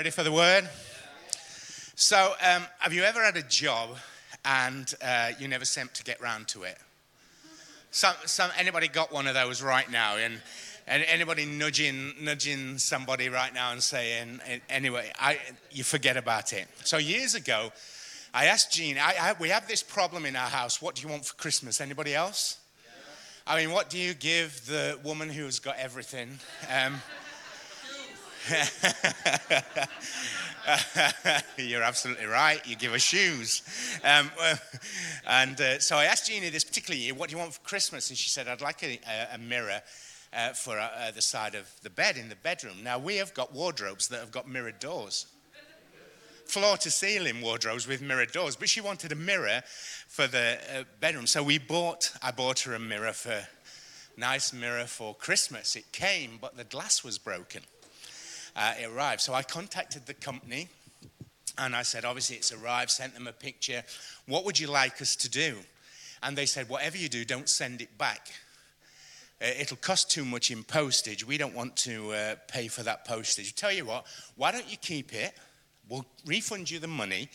Ready for the word? So, have you ever had a job and you never seemed to get round to it? Anybody got one of those right now? And anybody nudging somebody right now and saying, anyway, you forget about it. So years ago, I asked Jean, we have this problem in our house. What do you want for Christmas? Anybody else? Yeah. I mean, what do you give the woman who's got everything? You're absolutely right. You give her shoes. So I asked Jeannie this particular year, what do you want for Christmas? And she said, I'd like a mirror for the side of the bed in the bedroom. Now, we have got wardrobes that have got mirrored doors. Floor-to-ceiling wardrobes with mirrored doors. But she wanted a mirror for the bedroom. So I bought her a mirror for Christmas. It came, but the glass was broken. It arrived. So I contacted the company and I said, obviously it's arrived, sent them a picture. What would you like us to do? And they said, whatever you do, don't send it back. It'll cost too much in postage. We don't want to pay for that postage. Tell you what, why don't you keep it? We'll refund you the money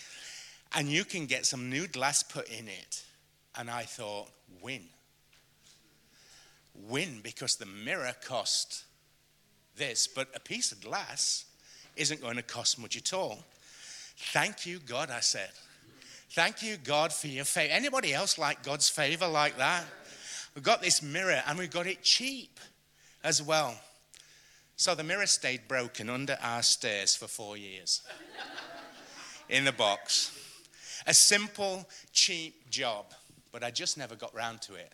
and you can get some new glass put in it. And I thought, win, because the mirror cost this, but a piece of glass isn't going to cost much at all. Thank you, God, I said. Thank you, God, for your favor. Anybody else like God's favor like that? We got this mirror and we got it cheap as well. So the mirror stayed broken under our stairs for 4 years in the box. A simple, cheap job, but I just never got round to it.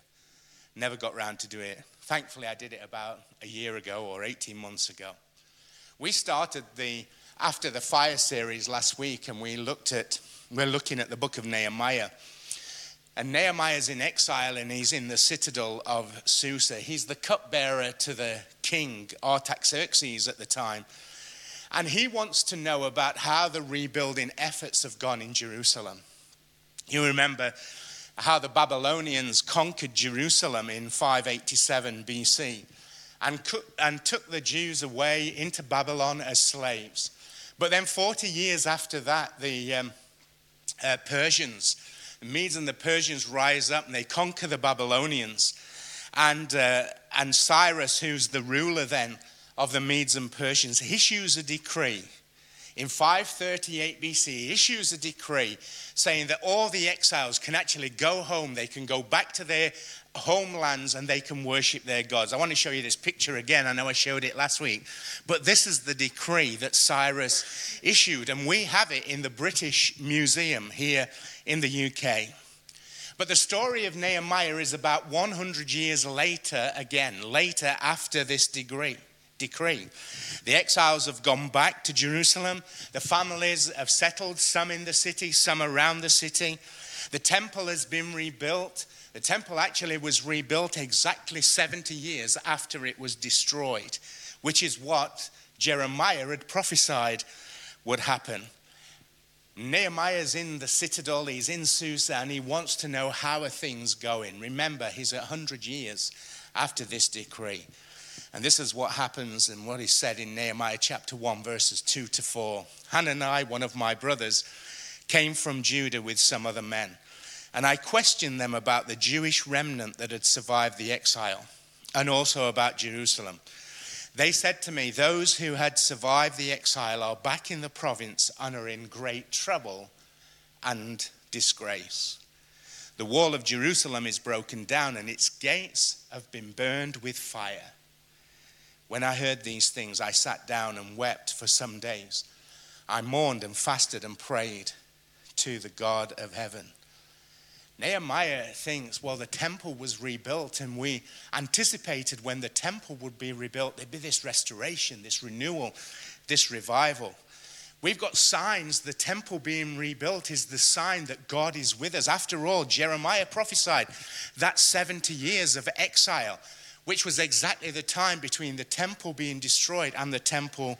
Never got round to do it. Thankfully, I did it about a year ago or 18 months ago. We started the After the Fire series last week, and we're looking at the book of Nehemiah. And Nehemiah's in exile, and he's in the citadel of Susa. He's the cupbearer to the king, Artaxerxes, at the time. And he wants to know about how the rebuilding efforts have gone in Jerusalem. You remember how the Babylonians conquered Jerusalem in 587 BC and took the Jews away into Babylon as slaves. But then 40 years after that, the Medes and the Persians rise up and they conquer the Babylonians. And Cyrus, who's the ruler then of the Medes and Persians, issues a decree. In 538 BC, he issues a decree saying that all the exiles can actually go home. They can go back to their homelands and they can worship their gods. I want to show you this picture again. I know I showed it last week. But this is the decree that Cyrus issued. And we have it in the British Museum here in the UK. But the story of Nehemiah is about 100 years later again, later after this decree. The exiles have gone back to Jerusalem. The families have settled, some in the city, some around the city. The temple has been rebuilt. The temple actually was rebuilt exactly 70 years after it was destroyed, which is what Jeremiah had prophesied would happen. Nehemiah's in the citadel, he's in Susa, and he wants to know how are things going. Remember, he's 100 years after this decree. And this is what happens and what is said in Nehemiah chapter 1, verses 2 to 4. Hanani, one of my brothers, came from Judah with some other men. And I questioned them about the Jewish remnant that had survived the exile and also about Jerusalem. They said to me, those who had survived the exile are back in the province and are in great trouble and disgrace. The wall of Jerusalem is broken down and its gates have been burned with fire. When I heard these things, I sat down and wept for some days. I mourned and fasted and prayed to the God of heaven. Nehemiah thinks, well, the temple was rebuilt, and we anticipated when the temple would be rebuilt, there'd be this restoration, this renewal, this revival. We've got signs. The temple being rebuilt is the sign that God is with us. After all, Jeremiah prophesied that 70 years of exile, which was exactly the time between the temple being destroyed and the temple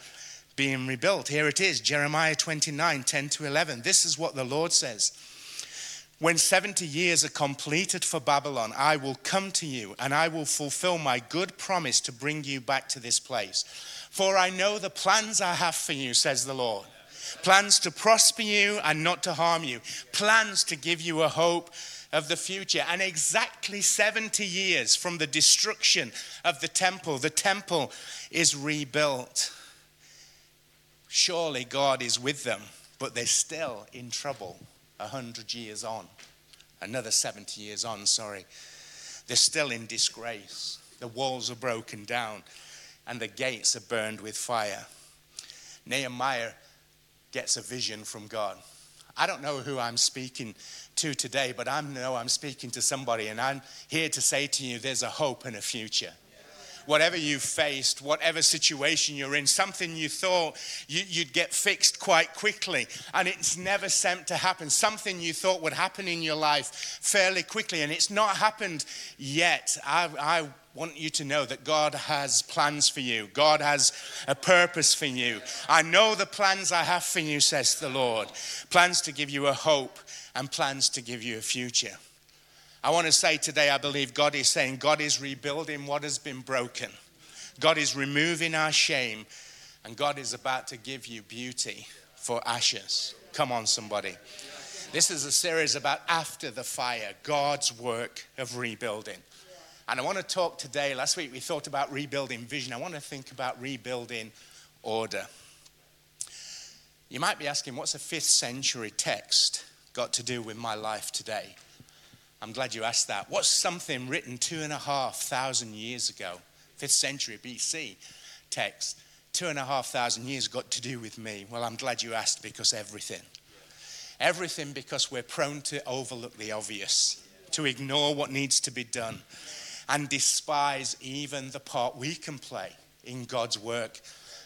being rebuilt. Here it is, Jeremiah 29, 10 to 11. This is what the Lord says. When 70 years are completed for Babylon, I will come to you and I will fulfill my good promise to bring you back to this place. For I know the plans I have for you, says the Lord. Plans to prosper you and not to harm you. Plans to give you a hope of the future. And exactly 70 years from the destruction of the temple is rebuilt. Surely God is with them, but they're still in trouble 100 years on. Another 70 years on, sorry. They're still in disgrace. The walls are broken down and the gates are burned with fire. Nehemiah gets a vision from God. I don't know who I'm speaking to today, but I know I'm speaking to somebody, and I'm here to say to you, there's a hope and a future. Whatever you faced, whatever situation you're in, something you thought you'd get fixed quite quickly, and it's never sent to happen. Something you thought would happen in your life fairly quickly, and it's not happened yet. I want you to know that God has plans for you. God has a purpose for you. I know the plans I have for you, says the Lord. Plans to give you a hope and plans to give you a future. I want to say today, I believe God is saying, God is rebuilding what has been broken. God is removing our shame, and God is about to give you beauty for ashes. Come on, somebody. This is a series about after the fire, God's work of rebuilding. And I want to talk today, last week we thought about rebuilding vision. I want to think about rebuilding order. You might be asking, what's a 5th century text got to do with my life today? I'm glad you asked that. What's something written 2,500 years ago, 5th century BC text, 2,500 years got to do with me? Well, I'm glad you asked, because everything. Everything, because we're prone to overlook the obvious, to ignore what needs to be done, and despise even the part we can play in God's work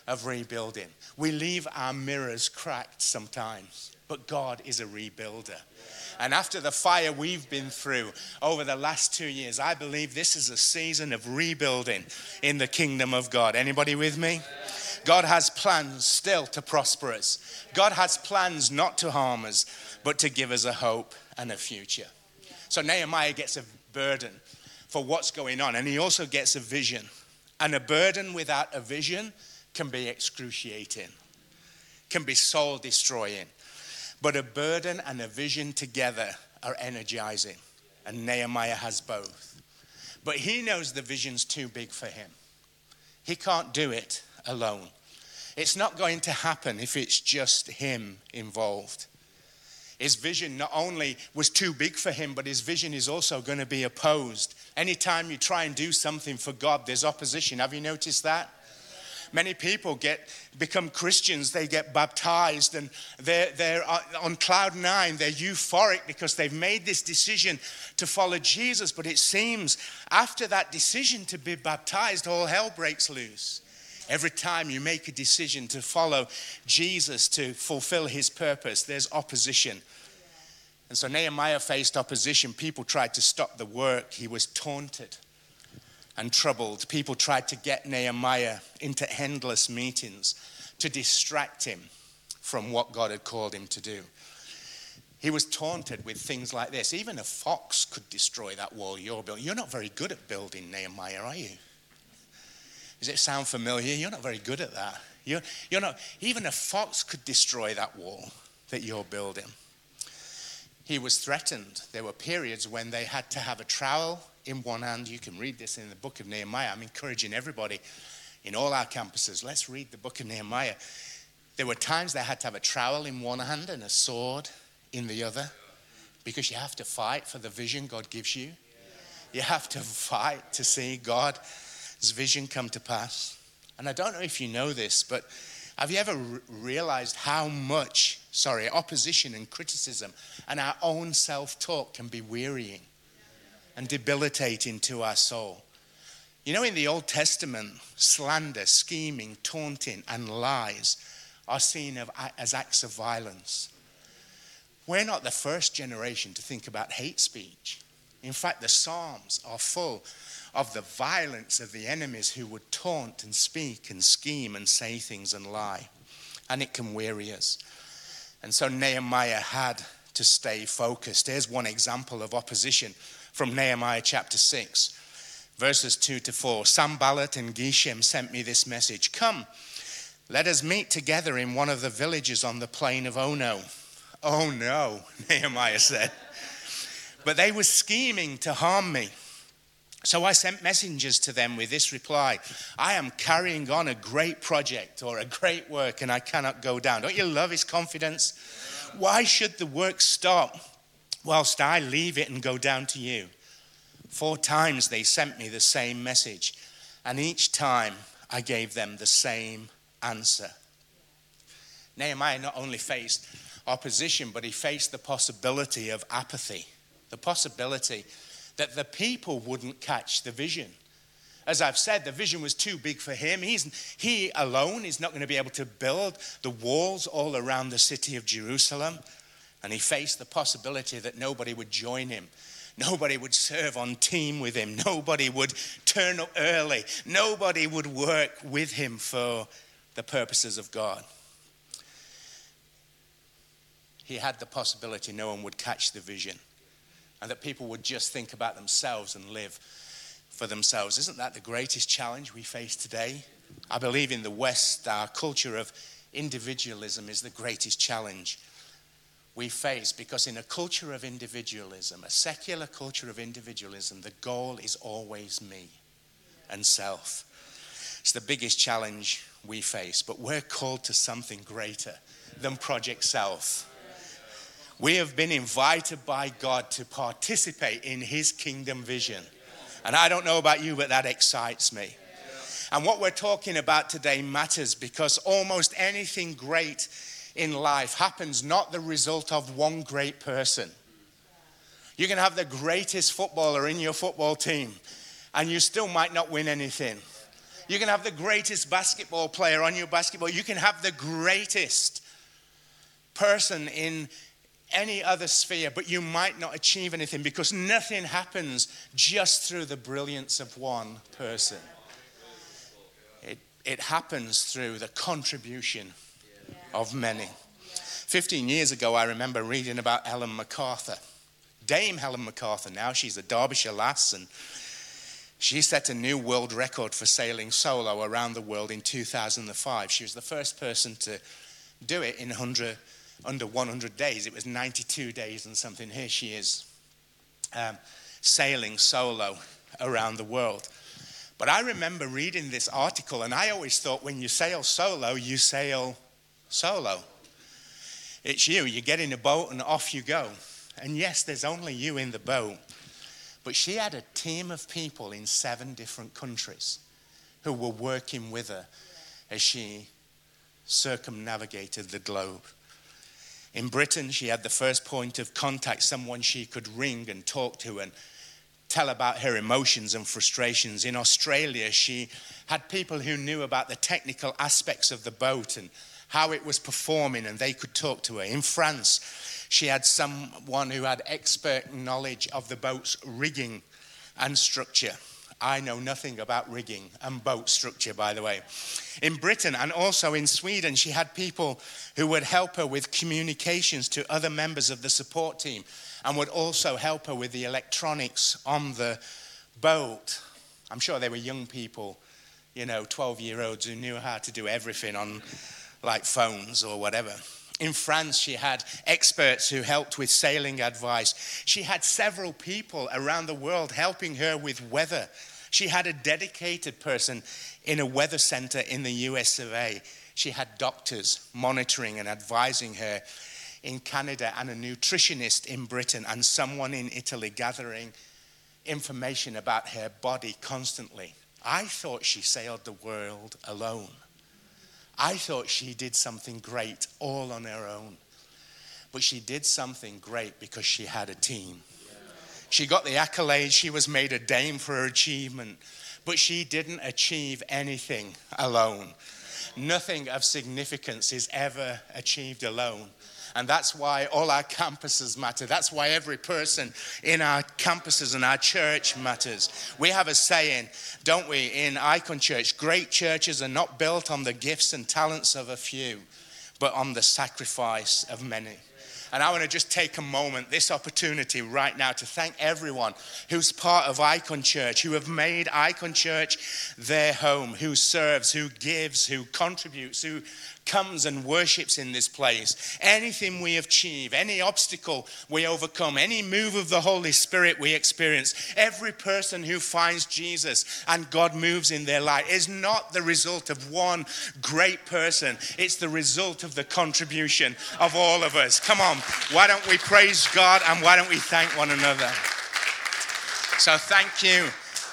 of rebuilding. We leave our mirrors cracked sometimes. But God is a rebuilder. And after the fire we've been through over the last 2 years, I believe this is a season of rebuilding in the kingdom of God. Anybody with me? God has plans still to prosper us. God has plans not to harm us, but to give us a hope and a future. So Nehemiah gets a burden for what's going on, and he also gets a vision. And a burden without a vision can be excruciating, can be soul destroying. But a burden and a vision together are energizing. And Nehemiah has both. But he knows the vision's too big for him. He can't do it alone. It's not going to happen if it's just him involved. His vision not only was too big for him, but his vision is also going to be opposed. Anytime you try and do something for God, there's opposition. Have you noticed that? Many people become Christians, they get baptized, and they're on cloud nine, they're euphoric because they've made this decision to follow Jesus. But it seems after that decision to be baptized, all hell breaks loose. Every time you make a decision to follow Jesus, to fulfill his purpose, there's opposition. And so Nehemiah faced opposition. People tried to stop the work. He was taunted and troubled. People tried to get Nehemiah into endless meetings to distract him from what God had called him to do. He was taunted with things like this. Even a fox could destroy that wall you're building. You're not very good at building, Nehemiah, are you? Does it sound familiar? You're not very good at that. You're not. Even a fox could destroy that wall that you're building. He was threatened. There were periods when they had to have a trowel in one hand. You can read this in the book of Nehemiah. I'm encouraging everybody in all our campuses, let's read the book of Nehemiah. There were times they had to have a trowel in one hand and a sword in the other, because you have to fight for the vision God gives you. You have to fight to see God's vision come to pass. And I don't know if you know this, but have you ever realized how much, opposition and criticism and our own self-talk can be wearying and debilitating to our soul? You know, in the Old Testament, slander, scheming, taunting, and lies are seen as acts of violence. We're not the first generation to think about hate speech. In fact, the Psalms are full of the violence of the enemies who would taunt and speak and scheme and say things and lie. And it can weary us. And so Nehemiah had to stay focused. Here's one example of opposition from Nehemiah chapter 6, Verses 2 to 4. Sambalat and Geshem sent me this message. Come, let us meet together in one of the villages on the plain of Ono. Oh no, Nehemiah said. But they were scheming to harm me. So I sent messengers to them with this reply. I am carrying on a great project or a great work and I cannot go down. Don't you love his confidence? Why should the work stop whilst I leave it and go down to you? 4 times they sent me the same message, and each time I gave them the same answer. Nehemiah not only faced opposition, but he faced the possibility of apathy, the possibility that the people wouldn't catch the vision. As I've said, the vision was too big for him. He alone is not going to be able to build the walls all around the city of Jerusalem, and he faced the possibility that nobody would join him. Nobody would serve on team with him. Nobody would turn up early. Nobody would work with him for the purposes of God. He had the possibility no one would catch the vision and that people would just think about themselves and live for themselves. Isn't that the greatest challenge we face today? I believe in the West, our culture of individualism is the greatest challenge we face, because in a culture of individualism, a secular culture of individualism, the goal is always me and self. It's the biggest challenge we face, but we're called to something greater than Project Self. We have been invited by God to participate in his kingdom vision. And I don't know about you, but that excites me. And what we're talking about today matters, because almost anything great in life happens not the result of one great person. You can have the greatest footballer in your football team and you still might not win anything. You can have the greatest basketball player on your basketball. You can have the greatest person in any other sphere, but you might not achieve anything, because nothing happens just through the brilliance of one person. It happens through the contribution of many. 15 years ago, I remember reading about Helen MacArthur, Dame Helen MacArthur. Now she's a Derbyshire lass, and she set a new world record for sailing solo around the world in 2005. She was the first person to do it in under 100 days. It was 92 days and something. Here she is, sailing solo around the world. But I remember reading this article, and I always thought when you sail solo, you sail solo. It's you get in a boat and off you go. And yes, there's only you in the boat. But she had a team of people in 7 different countries who were working with her as she circumnavigated the globe. In Britain, she had the first point of contact, someone she could ring and talk to and tell about her emotions and frustrations. In Australia, she had people who knew about the technical aspects of the boat and how it was performing, and they could talk to her. In France, she had someone who had expert knowledge of the boat's rigging and structure. I know nothing about rigging and boat structure, by the way. In Britain and also in Sweden, she had people who would help her with communications to other members of the support team and would also help her with the electronics on the boat. I'm sure they were young people, 12-year-olds who knew how to do everything on like phones or whatever. In France, she had experts who helped with sailing advice. She had several people around the world helping her with weather. She had a dedicated person in a weather center in the US of A. She had doctors monitoring and advising her in Canada, and a nutritionist in Britain, and someone in Italy gathering information about her body constantly. I thought she sailed the world alone. I thought she did something great all on her own. But she did something great because she had a team. She got the accolades. She was made a dame for her achievement. But she didn't achieve anything alone. Nothing of significance is ever achieved alone. And that's why all our campuses matter. That's why every person in our campuses and our church matters. We have a saying, don't we, in Icon Church, great churches are not built on the gifts and talents of a few, but on the sacrifice of many. And I want to just take a moment, this opportunity right now, to thank everyone who's part of Icon Church, who have made Icon Church their home, who serves, who gives, who contributes, who comes and worships in this place. Anything we achieve, any obstacle we overcome, any move of the Holy Spirit we experience, every person who finds Jesus and God moves in their life is not the result of one great person. It's the result of the contribution of all of us. Come on, why don't we praise God and why don't we thank one another? So thank you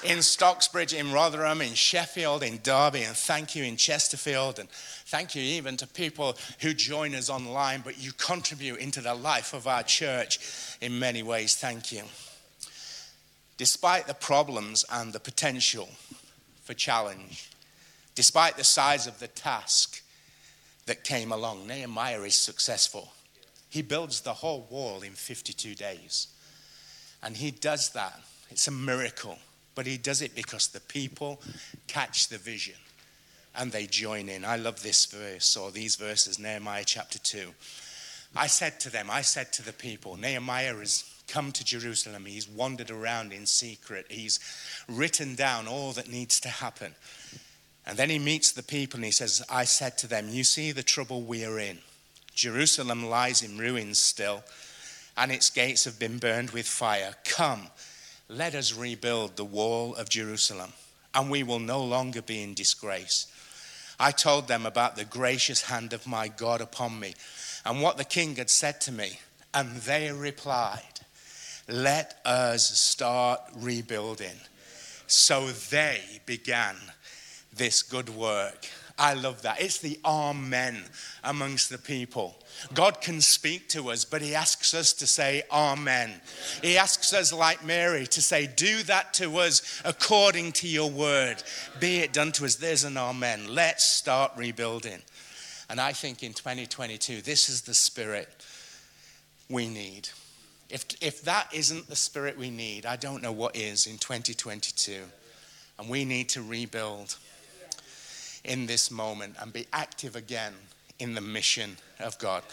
in Stocksbridge, in Rotherham, in Sheffield, in Derby, and thank you in Chesterfield, and thank you even to people who join us online, but you contribute into the life of our church in many ways. Thank you. Despite the problems and the potential for challenge, despite the size of the task that came along, Nehemiah is successful. He builds the whole wall in 52 days, and he does that. It's a miracle, but he does it because the people catch the vision and they join in. I love this verse, or these verses, Nehemiah chapter 2. I said to the people, Nehemiah has come to Jerusalem. He's wandered around in secret. He's written down all that needs to happen. And then he meets the people and he says, I said to them, you see the trouble we are in. Jerusalem lies in ruins still, and its gates have been burned with fire. Come, let us rebuild the wall of Jerusalem, and we will no longer be in disgrace. I told them about the gracious hand of my God upon me and what the king had said to me. And they replied, let us start rebuilding. So they began this good work. I love that. It's the amen amongst the people. God can speak to us, but he asks us to say amen. He asks us, like Mary, to say, do that to us according to your word. Be it done to us. There's an amen. Let's start rebuilding. And I think in 2022, this is the spirit we need. If that isn't the spirit we need, I don't know what is in 2022. And we need to rebuild in this moment and be active again in the mission of God.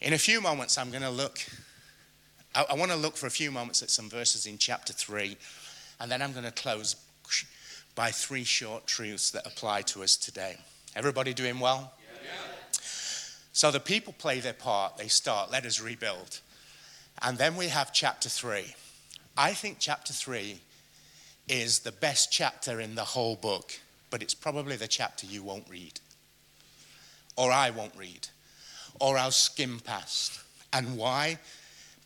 In a few moments, I'm going to look. I want to look for a few moments at some verses in chapter 3, and then I'm going to close by 3 short truths that apply to us today. Everybody doing well? Yeah. So the people play their part. They start, let us rebuild. And then we have chapter 3. I think chapter 3 is the best chapter in the whole book. But it's probably the chapter you won't read, or I won't read, or I'll skim past. And why?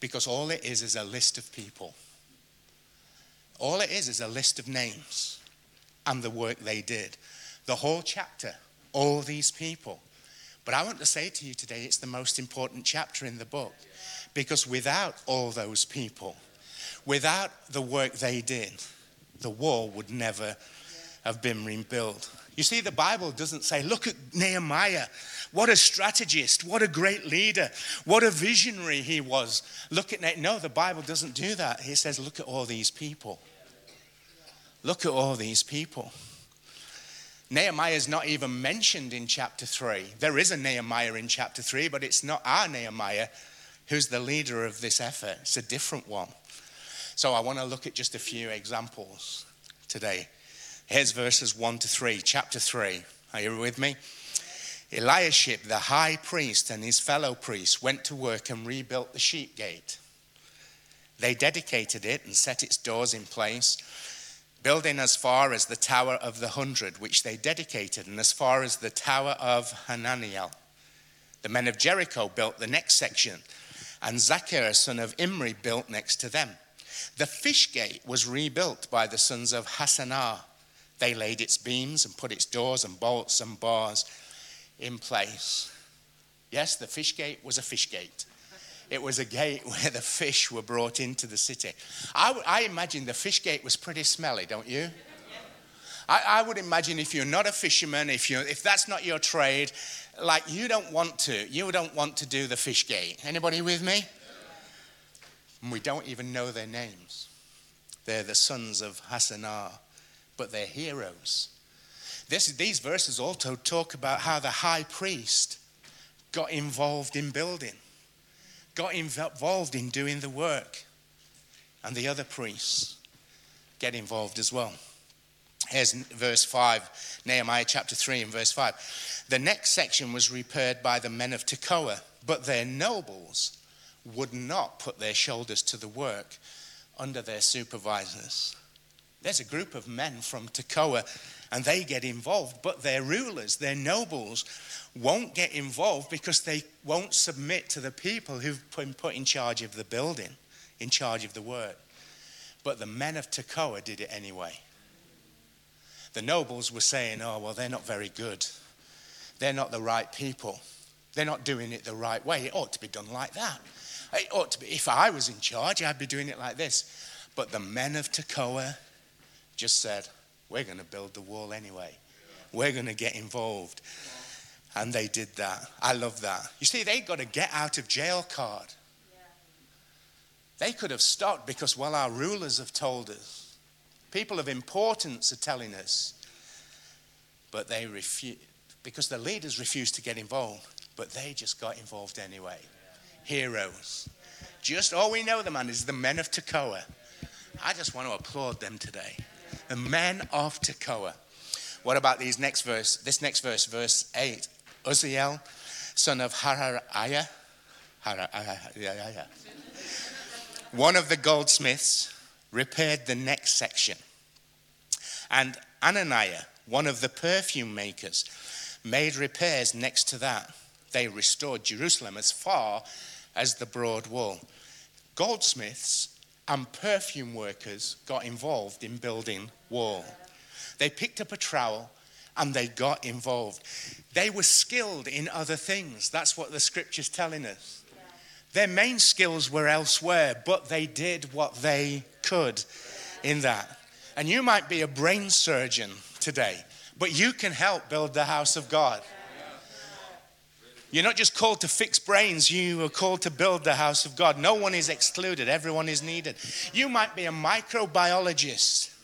Because all it is a list of people. All it is a list of names and the work they did. The whole chapter, all these people. But I want to say to you today, it's the most important chapter in the book, because without all those people, without the work they did, the wall would never have been rebuilt. You see, the Bible doesn't say, look at Nehemiah. What a strategist. What a great leader. What a visionary he was. Look at No, the Bible doesn't do that. He says, look at all these people. Look at all these people. Nehemiah is not even mentioned in chapter 3. There is a Nehemiah in chapter 3, but it's not our Nehemiah who's the leader of this effort. It's a different one. So I want to look at just a few examples today. Here's verses 1-3, chapter 3. Are you with me? Eliashib, the high priest, and his fellow priests went to work and rebuilt the sheep gate. They dedicated it and set its doors in place, building as far as the Tower of the 100, which they dedicated, and as far as the Tower of Hananiel. The men of Jericho built the next section, and Zacchaeus, son of Imri, built next to them. The fish gate was rebuilt by the sons of Hassanah. They laid its beams and put its doors and bolts and bars in place. Yes, the fish gate was a fish gate. It was a gate where the fish were brought into the city. I imagine the fish gate was pretty smelly, don't you? I would imagine if you're not a fisherman, if that's not your trade, like you don't want to do the fish gate. Anybody with me? And we don't even know their names. They're the sons of Hassanah. But they're heroes. These verses also talk about how the high priest got involved in building. got involved in doing the work, and the other priests get involved as well. Here's verse 5, Nehemiah chapter 3 and verse 5. The next section was repaired by the men of Tekoa, but their nobles would not put their shoulders to the work under their supervisors. There's a group of men from Tekoa and they get involved, but their rulers, their nobles, won't get involved because they won't submit to the people who've been put in charge of the building, in charge of the work. But the men of Tekoa did it anyway. The nobles were saying, oh, well, they're not very good. They're not the right people. They're not doing it the right way. It ought to be done like that. It ought to be. If I was in charge, I'd be doing it like this. But the men of Tekoa just said, we're going to build the wall anyway. We're going to get involved. And they did that. I love that. You see, they got a get out of jail card. They could have stopped because, well, our rulers have told us. People of importance are telling us, but they refuse, because the leaders refused to get involved, but they just got involved anyway. Heroes. Just all we know the man is the men of Tekoa. I just want to applaud them today. The men of Tekoa. What about these next verse? This next verse, verse 8. Uziel, son of Harariah, one of the goldsmiths, repaired the next section. And Ananiah, one of the perfume makers, made repairs next to that. They restored Jerusalem as far as the broad wall. Goldsmiths and perfume workers got involved in building wall. They picked up a trowel and they got involved. They were skilled in other things. That's what the scripture's telling us. Their main skills were elsewhere, but they did what they could in that. And you might be a brain surgeon today, but you can help build the house of God. You're not just called to fix brains, you are called to build the house of God. No one is excluded, everyone is needed. You might be a microbiologist.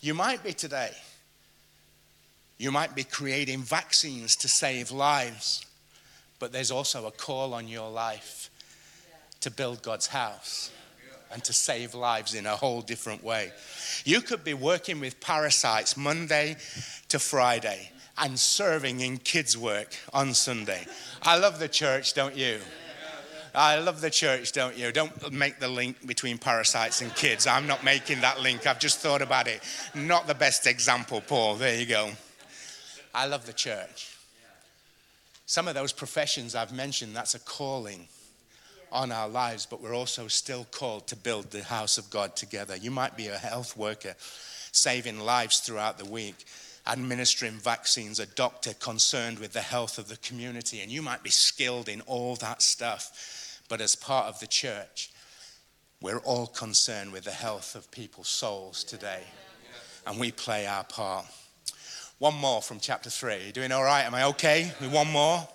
You might be today. You might be creating vaccines to save lives, but there's also a call on your life to build God's house and to save lives in a whole different way. You could be working with parasites Monday to Friday and serving in kids' work on Sunday. I love the church, don't you? I love the church, don't you? Don't make the link between parasites and kids. I'm not making that link. I've just thought about it. Not the best example, Paul. There you go. I love the church. Some of those professions I've mentioned, that's a calling on our lives, but we're also still called to build the house of God together. You might be a health worker, saving lives throughout the week, administering vaccines, a doctor concerned with the health of the community, and you might be skilled in all that stuff. But as part of the church, we're all concerned with the health of people's souls today, and we play our part. One more from chapter 3. Are you doing all right? Am I okay with one more?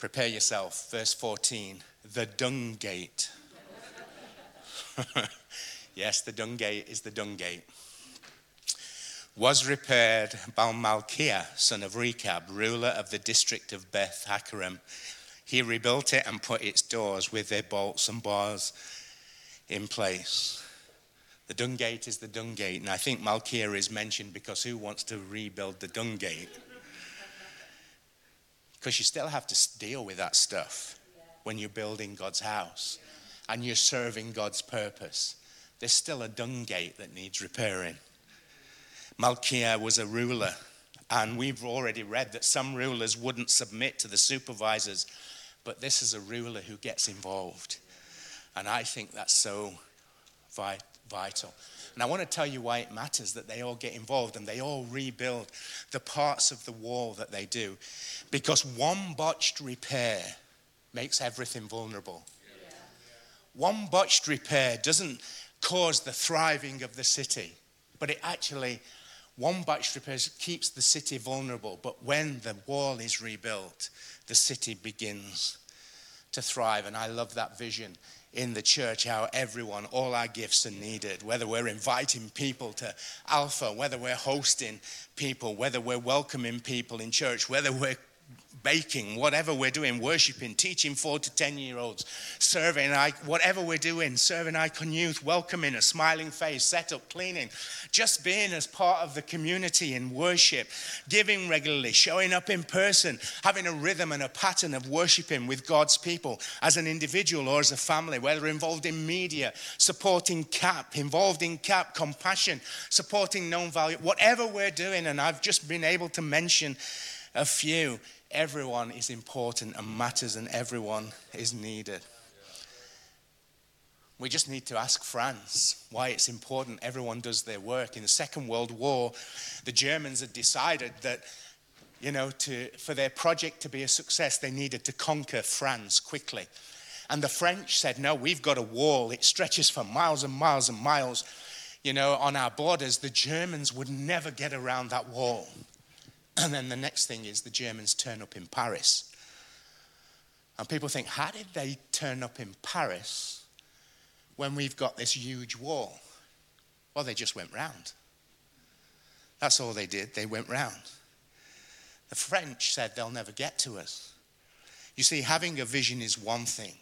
Prepare yourself. Verse 14. The dung gate. Yes, the dung gate is the dung gate. Was repaired by Malkiah, son of Rechab, ruler of the district of Beth Hakkarim. He rebuilt it and put its doors with their bolts and bars in place. The dung gate is the dung gate. And I think Malkiah is mentioned because who wants to rebuild the dung gate? Because you still have to deal with that stuff when you're building God's house and you're serving God's purpose. There's still a dung gate that needs repairing. Malkiah was a ruler, and we've already read that some rulers wouldn't submit to the supervisors, but this is a ruler who gets involved. And I think that's so vital. And I want to tell you why it matters that they all get involved and they all rebuild the parts of the wall that they do. Because one botched repair makes everything vulnerable. Yeah. One botched repair doesn't cause the thriving of the city, but it actually, one botched repair keeps the city vulnerable. But when the wall is rebuilt, the city begins to thrive. And I love that vision. In the church, how everyone, all our gifts are needed, whether we're inviting people to Alpha, whether we're hosting people, whether we're welcoming people in church, whether we're baking, whatever we're doing, worshiping, teaching 4 to 10-year-olds, serving, whatever we're doing, serving Icon Youth, welcoming, a smiling face, set up, cleaning, just being as part of the community in worship, giving regularly, showing up in person, having a rhythm and a pattern of worshiping with God's people as an individual or as a family, whether involved in media, supporting CAP, involved in CAP, compassion, supporting known value, whatever we're doing. And I've just been able to mention a few. Everyone is important and matters, and everyone is needed. We just need to ask France why it's important everyone does their work. In the Second World War, the Germans had decided that, for their project to be a success, they needed to conquer France quickly. And the French said, no, we've got a wall. It stretches for miles and miles and miles, on our borders. The Germans would never get around that wall. And then the next thing is the Germans turn up in Paris. And people think, how did they turn up in Paris when we've got this huge wall? Well, they just went round. That's all they did. They went round. The French said they'll never get to us. You see, having a vision is one thing,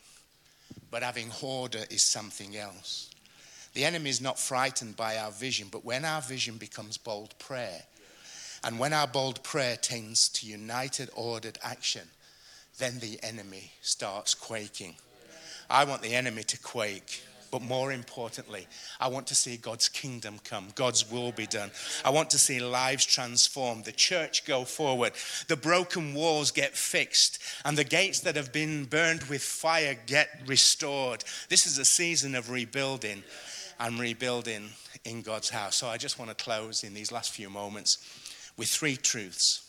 but having order is something else. The enemy is not frightened by our vision, but when our vision becomes bold prayer, and when our bold prayer tends to united, ordered action, then the enemy starts quaking. I want the enemy to quake, but more importantly, I want to see God's kingdom come, God's will be done. I want to see lives transformed, the church go forward, the broken walls get fixed, and the gates that have been burned with fire get restored. This is a season of rebuilding. And rebuilding in God's house. So I just want to close in these last few moments with 3 truths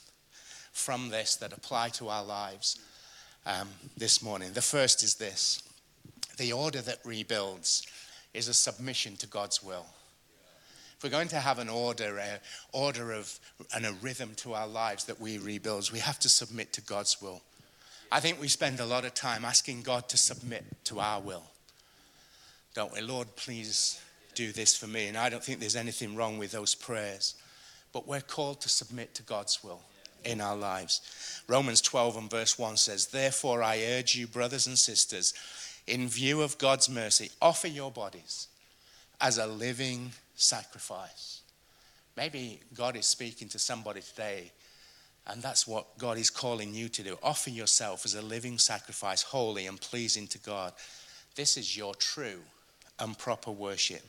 from this that apply to our lives this morning. The first is this: the order that rebuilds is a submission to God's will. If we're going to have an order, a rhythm to our lives that we rebuild, we have to submit to God's will. I think we spend a lot of time asking God to submit to our will, don't we? Lord, please do this for me. And I don't think there's anything wrong with those prayers. But we're called to submit to God's will in our lives. Romans 12 and verse 1 says, "Therefore I urge you, brothers and sisters, in view of God's mercy, offer your bodies as a living sacrifice." Maybe God is speaking to somebody today, and that's what God is calling you to do. Offer yourself as a living sacrifice, holy and pleasing to God. This is your true and proper worship.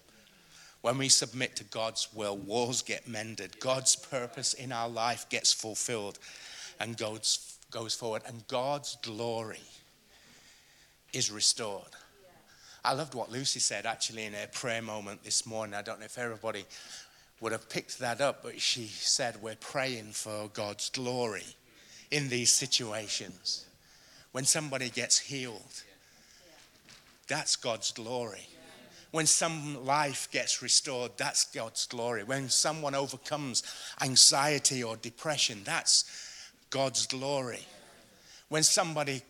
When we submit to God's will, walls get mended. God's purpose in our life gets fulfilled and goes forward. And God's glory is restored. I loved what Lucy said actually in her prayer moment this morning. I don't know if everybody would have picked that up, but she said we're praying for God's glory in these situations. When somebody gets healed, that's God's glory. When some life gets restored, that's God's glory. When someone overcomes anxiety or depression, that's God's glory. When somebody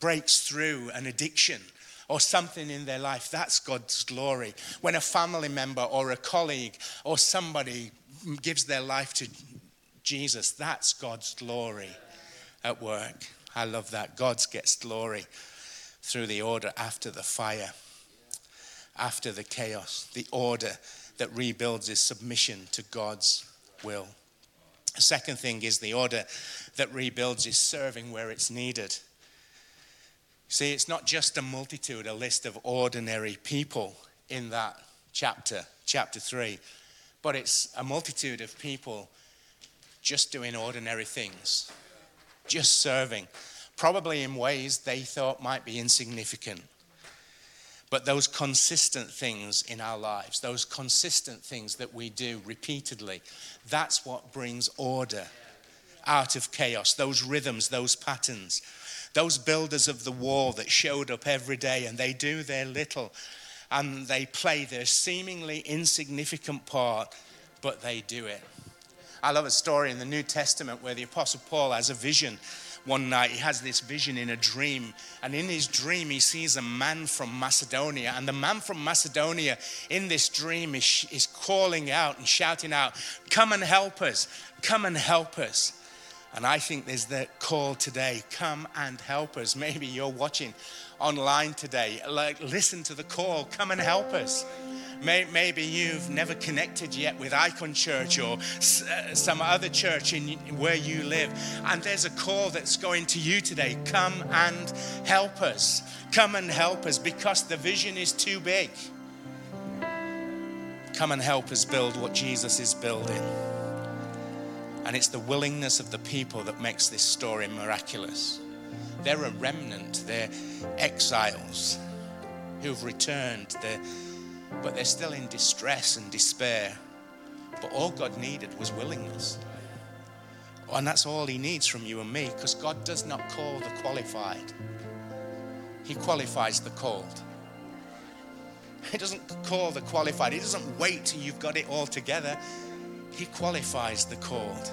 breaks through an addiction or something in their life, that's God's glory. When a family member or a colleague or somebody gives their life to Jesus, that's God's glory at work. I love that. God gets glory through the order after the fire. After the chaos, the order that rebuilds is submission to God's will. The second thing is the order that rebuilds is serving where it's needed. See, it's not just a multitude, a list of ordinary people in that chapter 3, but it's a multitude of people just doing ordinary things, just serving, probably in ways they thought might be insignificant. But those consistent things in our lives, those consistent things that we do repeatedly, that's what brings order out of chaos. Those rhythms, those patterns, those builders of the wall that showed up every day and they do their little and they play their seemingly insignificant part, but they do it. I love a story in the New Testament where the Apostle Paul has a vision. One night he has this vision in a dream, and in his dream he sees a man from Macedonia, and the man from Macedonia in this dream is calling out and shouting out, "Come and help us, come and help us." And I think there's the call today, come and help us. Maybe you're watching online today, like listen to the call, come and help us. Maybe you've never connected yet with Icon Church or some other church in where you live. And there's a call that's going to you today. Come and help us. Come and help us because the vision is too big. Come and help us build what Jesus is building. And it's the willingness of the people that makes this story miraculous. They're a remnant. They're exiles who've returned. But they're still in distress and despair. But all God needed was willingness. And that's all he needs from you and me, because God does not call the qualified. He qualifies the called. He doesn't call the qualified. He doesn't wait till you've got it all together. He qualifies the called.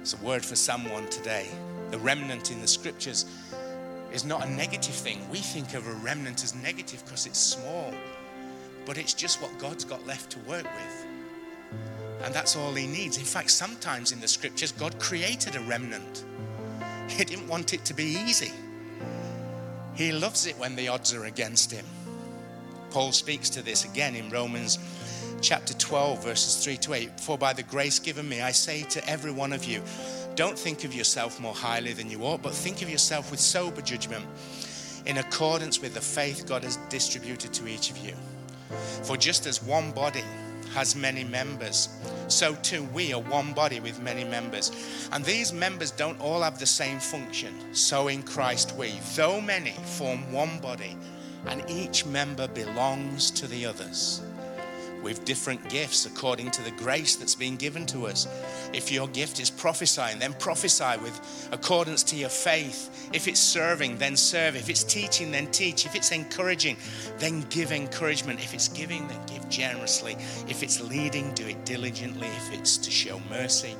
It's a word for someone today. The remnant in the scriptures is not a negative thing. We think of a remnant as negative because it's small. But it's just what God's got left to work with. And that's all he needs. In fact, sometimes in the scriptures, God created a remnant. He didn't want it to be easy. He loves it when the odds are against him. Paul speaks to this again in Romans chapter 12, verses 3-8. For by the grace given me, I say to every one of you, don't think of yourself more highly than you ought, but think of yourself with sober judgment, in accordance with the faith God has distributed to each of you. For just as one body has many members, so too we are one body with many members. And these members don't all have the same function. So in Christ we, though many, form one body, and each member belongs to the others. With different gifts according to the grace that's been given to us. If your gift is prophesying, then prophesy with accordance to your faith. If it's serving, then serve. If it's teaching, then teach. If it's encouraging, then give encouragement. If it's giving, then give generously. If it's leading, do it diligently. If it's to show mercy,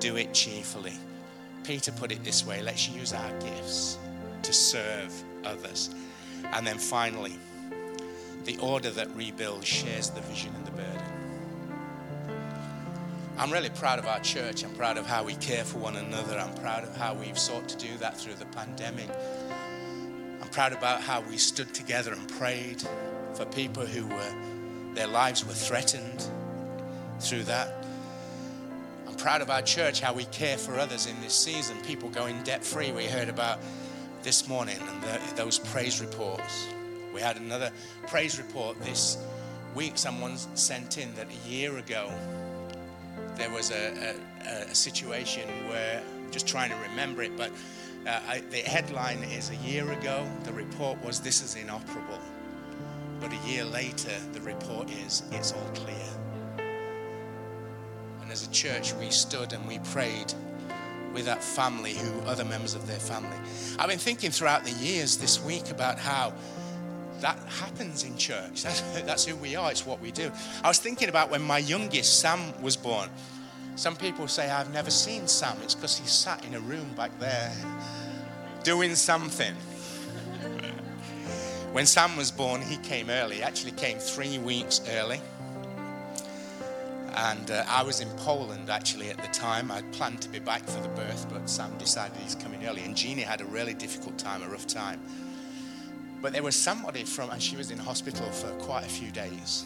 do it cheerfully. Peter put it this way, let's use our gifts to serve others. And then finally, the order that rebuilds shares the vision and the burden. I'm really proud of our church. I'm proud of how we care for one another. I'm proud of how we've sought to do that through the pandemic. I'm proud about how we stood together and prayed for people who their lives were threatened through that. I'm proud of our church, how we care for others in this season. People going debt-free, we heard about this morning, and those praise reports. We had another praise report this week. Someone sent in that a year ago there was a situation where, I'm just trying to remember it, but the headline is, a year ago the report was, this is inoperable. But a year later the report is, it's all clear. And as a church we stood and we prayed with that family, who other members of their family. I've been thinking throughout the years this week about how that happens in church. That's who we are. It's what we do. I was thinking about when my youngest, Sam, was born. Some people say, I've never seen Sam. It's because he sat in a room back there doing something. When Sam was born, he came early. He actually came 3 weeks early. And I was in Poland, actually, at the time. I'd planned to be back for the birth, but Sam decided he's coming early. And Jeannie had a really difficult time, a rough time. But there was somebody and she was in hospital for quite a few days.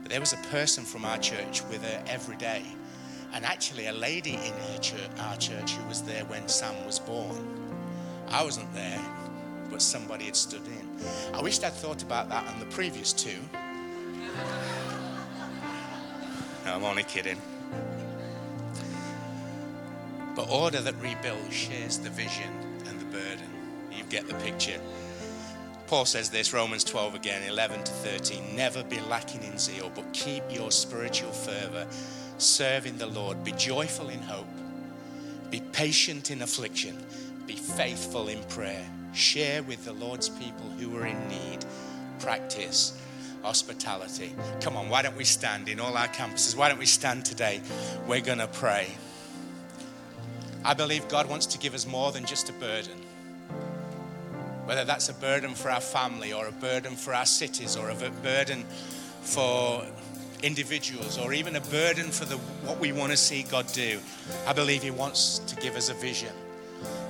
But there was a person from our church with her every day. And actually a lady in our church who was there when Sam was born. I wasn't there, but somebody had stood in. I wished I'd thought about that on the previous two. No, I'm only kidding. But order that rebuilds shares the vision and the burden. You get the picture. Paul says this, Romans 12 again, 11-13. Never be lacking in zeal, but keep your spiritual fervor, serving the Lord. Be joyful in hope, be patient in affliction, be faithful in prayer. Share with the Lord's people who are in need. Practice hospitality. Come on, why don't we stand in all our campuses? Why don't we stand today? We're going to pray. I believe God wants to give us more than just a burden. Whether that's a burden for our family or a burden for our cities or a burden for individuals or even a burden for what we want to see God do. I believe He wants to give us a vision.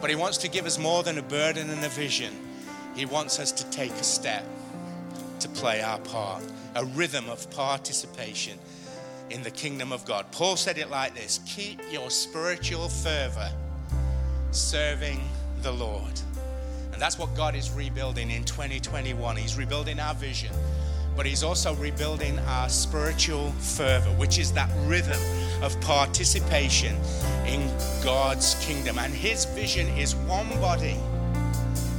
But He wants to give us more than a burden and a vision. He wants us to take a step, to play our part, a rhythm of participation in the kingdom of God. Paul said it like this: keep your spiritual fervor serving the Lord. And that's what God is rebuilding in 2021. He's rebuilding our vision, but He's also rebuilding our spiritual fervor, which is that rhythm of participation in God's kingdom. And His vision is one body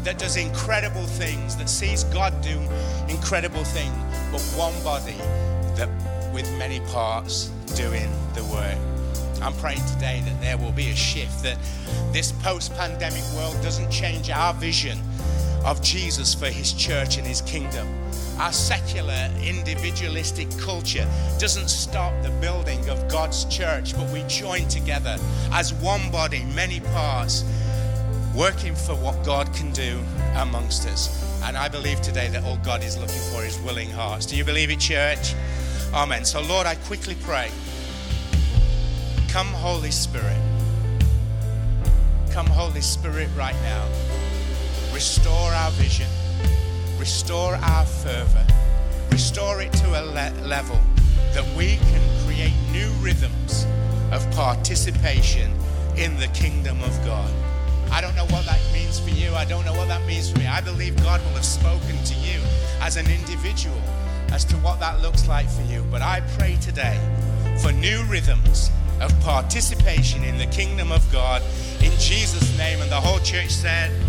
that does incredible things, that sees God do incredible things, but one body that with many parts doing the work. I'm praying today that there will be a shift, that this post-pandemic world doesn't change our vision of Jesus for His church and His kingdom. Our secular, individualistic culture doesn't stop the building of God's church, but we join together as one body, many parts, working for what God can do amongst us. And I believe today that all God is looking for is willing hearts. Do you believe it, church? Amen. So, Lord, I quickly pray. Come, Holy Spirit. Come, Holy Spirit, right now. Restore our vision. Restore our fervor. Restore it to a level that we can create new rhythms of participation in the kingdom of God. I don't know what that means for you. I don't know what that means for me. I believe God will have spoken to you as an individual as to what that looks like for you. But I pray today for new rhythms of participation in the kingdom of God in Jesus' name. And the whole church said...